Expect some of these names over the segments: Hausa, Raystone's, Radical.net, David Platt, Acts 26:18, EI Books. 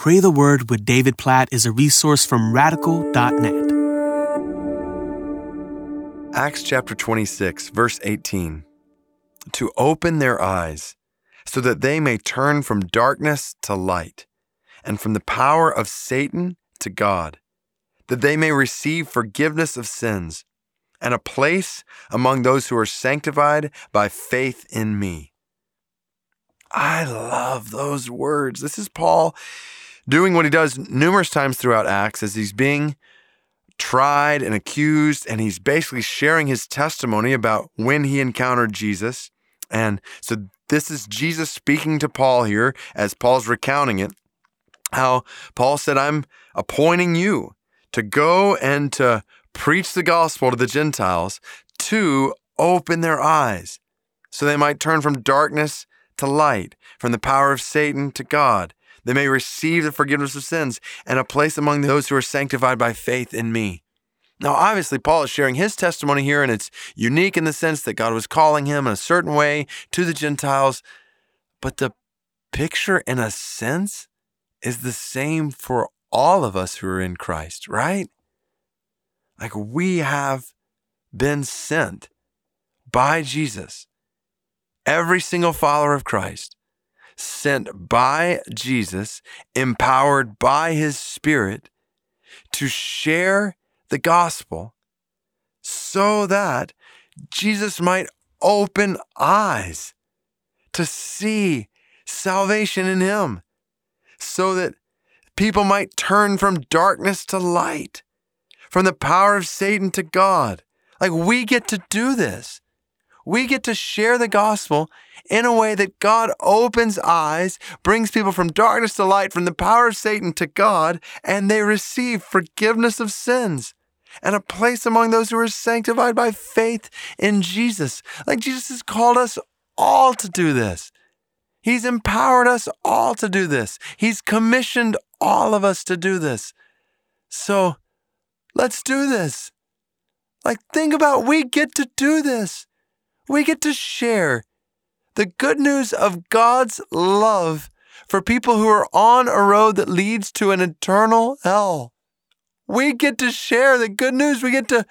Pray the Word with David Platt is a resource from Radical.net. Acts chapter 26, verse 18. To open their eyes, so that they may turn from darkness to light, and from the power of Satan to God, that they may receive forgiveness of sins, and a place among those who are sanctified by faith in me. I love those words. This is Paul doing what he does numerous times throughout Acts as he's being tried and accused, and he's basically sharing his testimony about when he encountered Jesus. And so this is Jesus speaking to Paul here as Paul's recounting it, how Paul said, I'm appointing you to go and to preach the gospel to the Gentiles, to open their eyes so they might turn from darkness to light, from the power of Satan to God. They may receive the forgiveness of sins and a place among those who are sanctified by faith in me. Now, obviously, Paul is sharing his testimony here, and it's unique in the sense that God was calling him in a certain way to the Gentiles. But the picture, in a sense, is the same for all of us who are in Christ, right? Like, we have been sent by Jesus. Every single follower of Christ, sent by Jesus, empowered by his Spirit to share the gospel so that Jesus might open eyes to see salvation in him, so that people might turn from darkness to light, from the power of Satan to God. Like, we get to do this. We get to share the gospel in a way that God opens eyes, brings people from darkness to light, from the power of Satan to God, and they receive forgiveness of sins and a place among those who are sanctified by faith in Jesus. Like, Jesus has called us all to do this. He's empowered us all to do this. He's commissioned all of us to do this. So let's do this. Like, think about, we get to do this. We get to share the good news of God's love for people who are on a road that leads to an eternal hell. We get to share the good news. We get to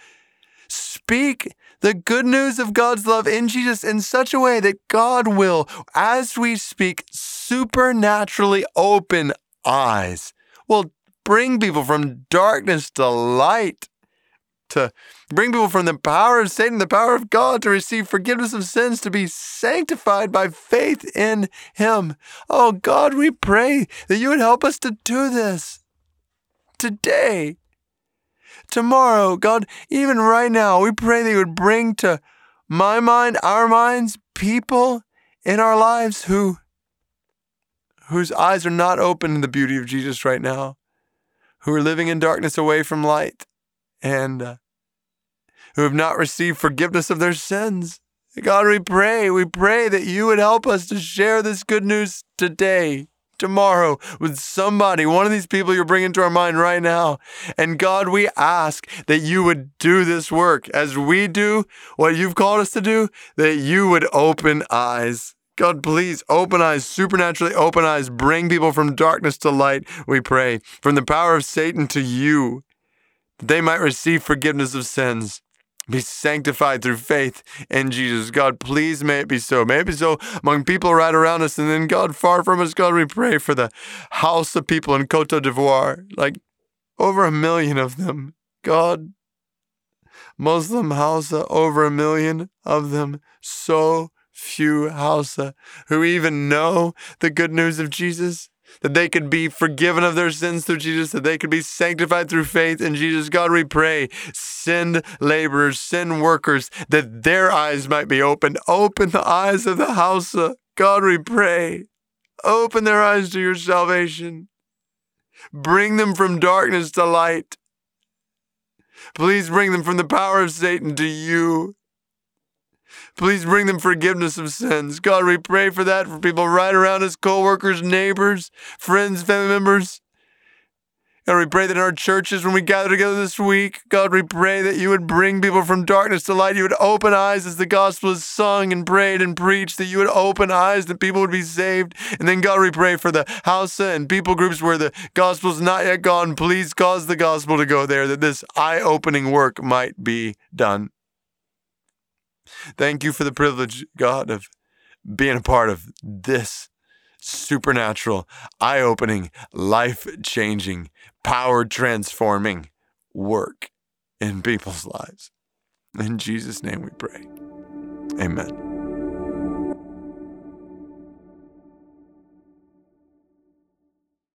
speak the good news of God's love in Jesus in such a way that God will, as we speak, supernaturally open eyes. We'll bring people from darkness to light, to bring people from the power of Satan, the power of God, to receive forgiveness of sins, to be sanctified by faith in him. Oh God, we pray that you would help us to do this today, tomorrow. God, even right now, we pray that you would bring to my mind, our minds, people in our lives whose eyes are not open to the beauty of Jesus right now, who are living in darkness away from light, and who have not received forgiveness of their sins. God, we pray that you would help us to share this good news today, tomorrow, with somebody, one of these people you're bringing to our mind right now. And God, we ask that you would do this work as we do what you've called us to do, that you would open eyes. God, please open eyes, supernaturally open eyes, bring people from darkness to light, we pray, from the power of Satan to you, that they might receive forgiveness of sins, be sanctified through faith in Jesus. God, please, may it be so. May it be so among people right around us, and then, God, far from us. God, we pray for the Hausa people in Côte d'Ivoire, like over 1 million of them. God, Muslim Hausa, over 1 million of them. So few Hausa who even know the good news of Jesus, that they could be forgiven of their sins through Jesus, that they could be sanctified through faith in Jesus. God, we pray, send laborers, send workers, that their eyes might be opened. Open the eyes of the Hausa. God, we pray, open their eyes to your salvation. Bring them from darkness to light. Please bring them from the power of Satan to you. Please bring them forgiveness of sins. God, we pray for that, for people right around us, co-workers, neighbors, friends, family members. God, we pray that in our churches, when we gather together this week, God, we pray that you would bring people from darkness to light. You would open eyes as the gospel is sung and prayed and preached, that you would open eyes, that people would be saved. And then, God, we pray for the Hausa and people groups where the gospel's not yet gone. Please cause the gospel to go there, that this eye-opening work might be done. Thank you for the privilege, God, of being a part of this supernatural, eye-opening, life-changing, power-transforming work in people's lives. In Jesus' name we pray. Amen.